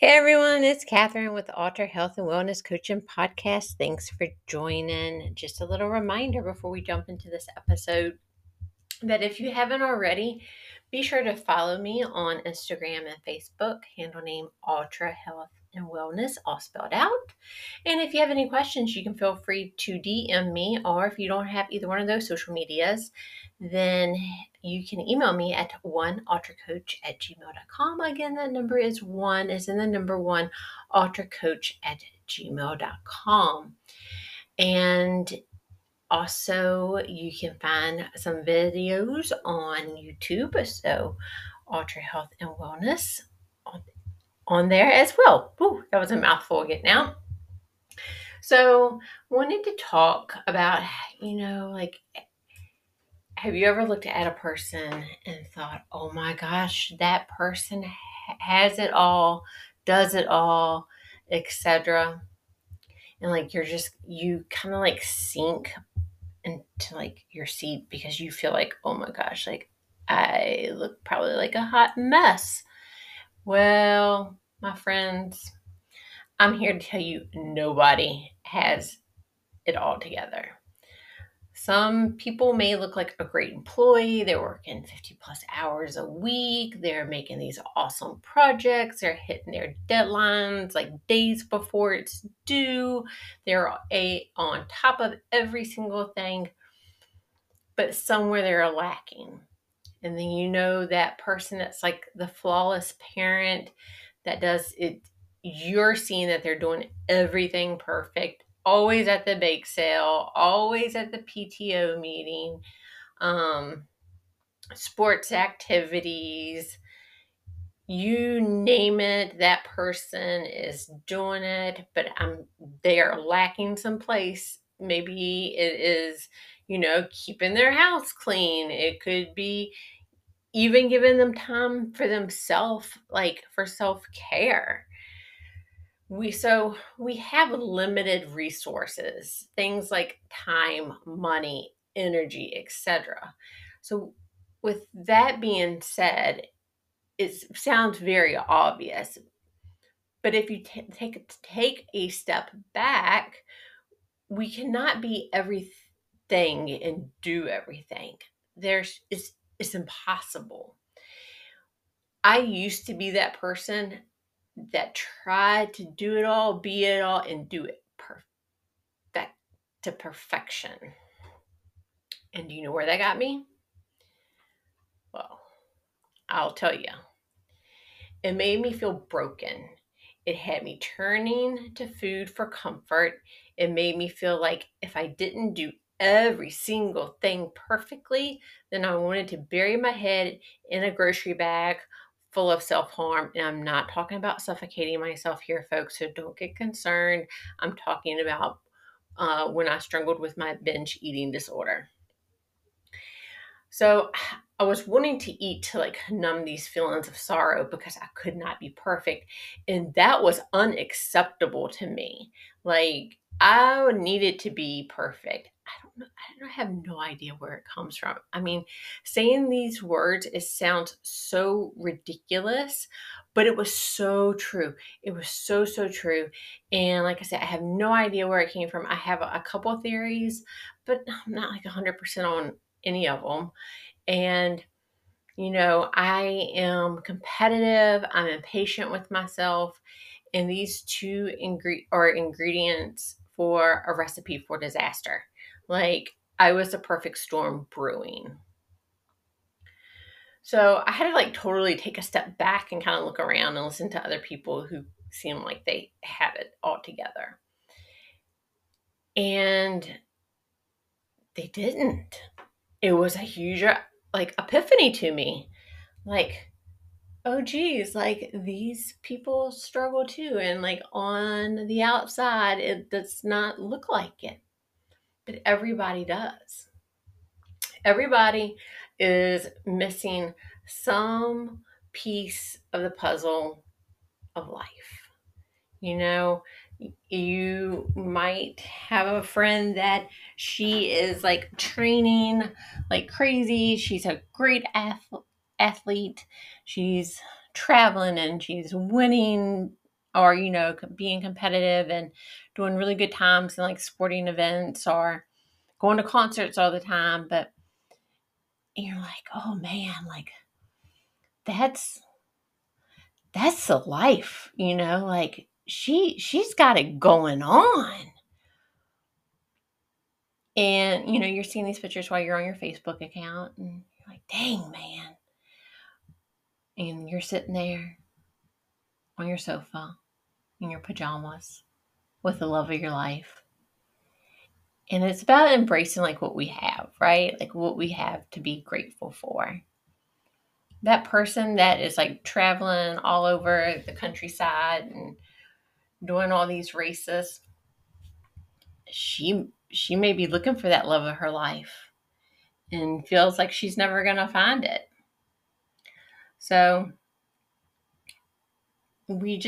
Hey everyone, it's Catherine with the Alter Health and Wellness Coaching Podcast. Thanks for joining. Just a little reminder before we jump into this episode that if you haven't already, be sure to follow me on Instagram and Facebook, handle name Alter Health and Wellness, all spelled out. And if you have any questions, you can feel free to DM me, or if you don't have either one of those social medias, then you can email me at onealtercoach@gmail.com. Again, that number is one, as in the number one, altercoach@gmail.com. And also, you can find some videos on YouTube, so Alter Health and Wellness on there as well. Ooh, that was a mouthful getting out. So, wanted to talk about, have you ever looked at a person and thought, oh my gosh, that person has it all, does it all, etc.? And you kind of sink into your seat because you feel oh my gosh, I look probably like a hot mess. Well, my friends, I'm here to tell you nobody has it all together. Some people may look like a great employee. They're working 50 plus hours a week. They're making these awesome projects. They're hitting their deadlines days before it's due. They're on top of every single thing, but somewhere they're lacking. And then that person that's the flawless parent that does it, you're seeing that they're doing everything perfect. Always at the bake sale, always at the PTO meeting, sports activities, you name it, that person is doing it, but they are lacking some place. Maybe it is, keeping their house clean. It could be even giving them time for themselves, for self-care. We have limited resources, things like time, money, energy, etc. So with that being said, it sounds very obvious, but if you take a step back, we cannot be everything and do everything. It's impossible. I used to be that person that tried to do it all, be it all, and do it perfect to perfection. And do you know where that got me? Well, I'll tell you. It made me feel broken. It had me turning to food for comfort. It made me feel like if I didn't do every single thing perfectly, then I wanted to bury my head in a grocery bag full of self-harm. And I'm not talking about suffocating myself here, folks, so don't get concerned. I'm talking about when I struggled with my binge eating disorder. So I was wanting to eat to numb these feelings of sorrow because I could not be perfect. And that was unacceptable to me. I needed to be perfect. I have no idea where it comes from. Saying these words, it sounds so ridiculous, but it was so true. It was so, so true. And like I said, I have no idea where it came from. I have a couple of theories, but I'm not 100% on any of them. And, I am competitive. I'm impatient with myself. And these two are ingredients for a recipe for disaster. I was a perfect storm brewing. So I had to totally take a step back and kind of look around and listen to other people who seem like they have it all together. And they didn't. It was a huge, epiphany to me. Oh geez, these people struggle too. And on the outside, it does not look like it. But everybody does. Everybody is missing some piece of the puzzle of life. You might have a friend that she is training like crazy. She's a great athlete. She's traveling and she's winning or, you know, being competitive and doing really good times in like sporting events or going to concerts all the time. But you're like, oh man, like that's the life, you know, like she's got it going on. And, you know, you're seeing these pictures while you're on your Facebook account and you're like, dang, man. And you're sitting there on your sofa in your pajamas with the love of your life. And it's about embracing like what we have, right? Like what we have to be grateful for. That person that is like traveling all over the countryside and doing all these races, she may be looking for that love of her life and feels like she's never going to find it. So we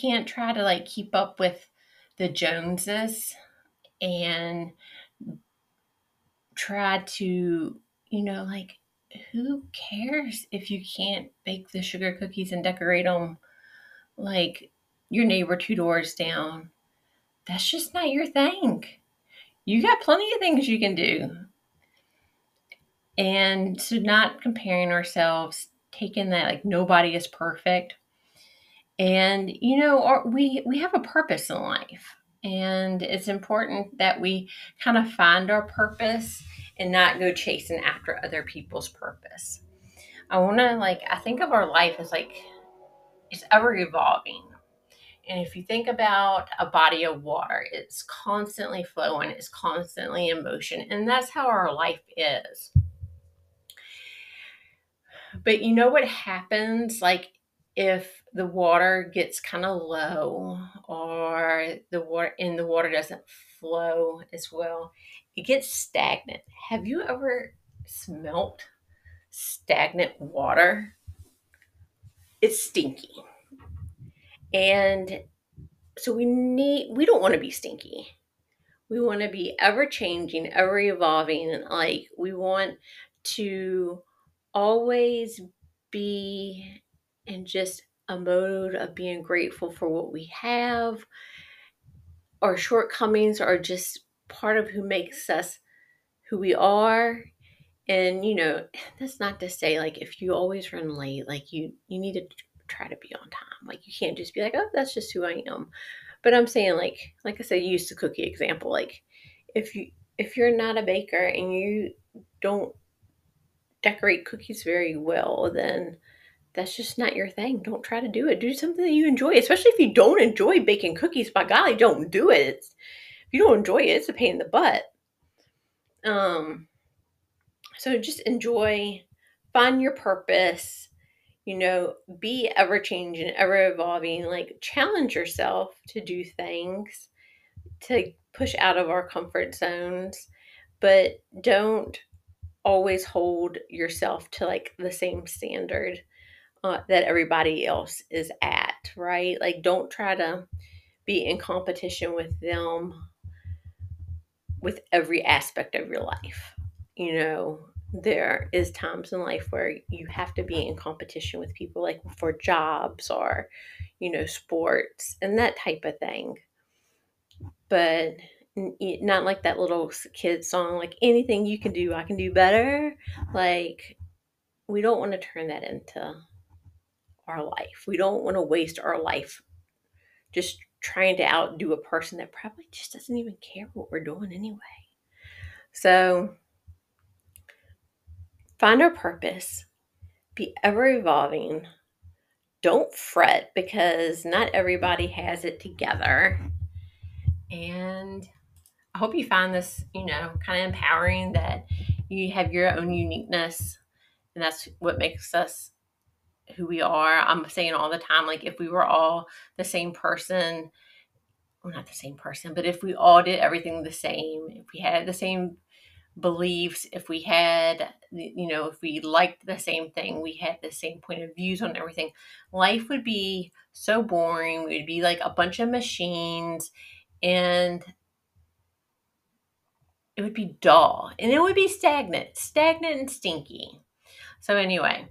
can't try to like keep up with the Joneses and try to, you know, like who cares if you can't bake the sugar cookies and decorate them like your neighbor two doors down? That's just not your thing. You got plenty of things you can do. And so not comparing ourselves, taking that like nobody is perfect. And, you know, we have a purpose in life. And it's important that we kind of find our purpose and not go chasing after other people's purpose. I think of our life as like, it's ever evolving. And if you think about a body of water, it's constantly flowing, it's constantly in motion. And that's how our life is. But you know what happens? Like if the water gets kind of low or the water doesn't flow as well, it gets stagnant. Have you ever smelt stagnant water? It's stinky. And so we don't want to be stinky. We want to be ever changing, ever evolving. Like we want to always be in just a mode of being grateful for what we have. Our shortcomings are just part of who makes us who we are. And, you know, that's not to say like, if you always run late, like you need to try to be on time. Like you can't just be like, oh, that's just who I am. But I'm saying like I said, use the cookie example. Like if you're not a baker and you don't decorate cookies very well, then that's just not your thing. Don't try to do it. Do something that you enjoy, especially if you don't enjoy baking cookies. By golly, don't do it. If you don't enjoy it, it's a pain in the butt. So just enjoy, find your purpose. You know, be ever changing, ever evolving, like challenge yourself to do things, to push out of our comfort zones, but don't always hold yourself to like the same standard that everybody else is at, right? Like don't try to be in competition with them with every aspect of your life, you know. There is times in life where you have to be in competition with people like for jobs or, you know, sports and that type of thing. But not like that little kid song, like anything you can do, I can do better. Like we don't want to turn that into our life. We don't want to waste our life just trying to outdo a person that probably just doesn't even care what we're doing anyway. So find our purpose, be ever evolving, don't fret because not everybody has it together. And I hope you find this, you know, kind of empowering that you have your own uniqueness and that's what makes us who we are. I'm saying all the time, like if we were all the same person, well, not the same person, but if we all did everything the same, if we had the same beliefs, if we had, you know, if we liked the same thing, we had the same point of views on everything, life would be so boring. We'd be like a bunch of machines and it would be dull and it would be stagnant and stinky. So anyway,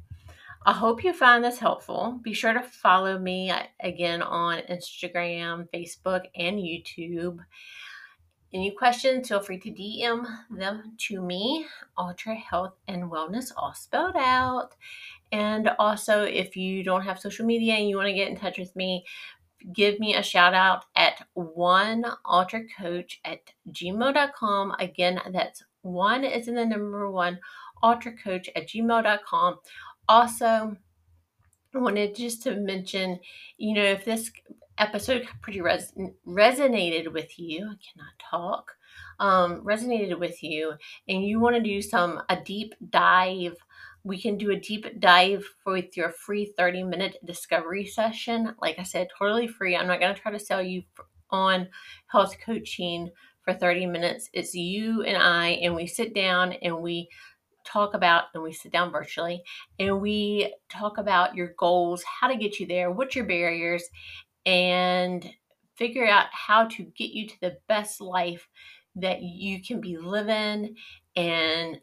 I hope you find this helpful. Be sure to follow me again on Instagram, Facebook, and YouTube. Any questions, feel free to DM them to me, Ultra Health and Wellness, all spelled out. And also, if you don't have social media and you want to get in touch with me, give me a shout out at 1ultracoach@gmail.com. Again, that's 1 is in the number 1, ultracoach@gmail.com. Also, I wanted just to mention, if this episode pretty resonated with you, I cannot talk, resonated with you, and you want to do a deep dive, we can do a deep dive with your free 30-minute discovery session. Like I said, totally free. I'm not going to try to sell you on health coaching for 30 minutes. It's you and I, and we sit down and we talk about, and we sit down virtually, and we talk about your goals, how to get you there, what's your barriers, and figure out how to get you to the best life that you can be living. And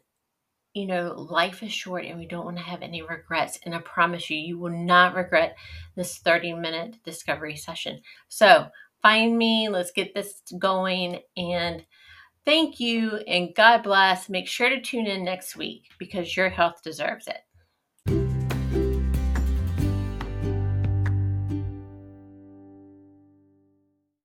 life is short and we don't want to have any regrets. And I promise you, you will not regret this 30-minute discovery session. So find me, let's get this going, and thank you and God bless. Make sure to tune in next week because your health deserves it.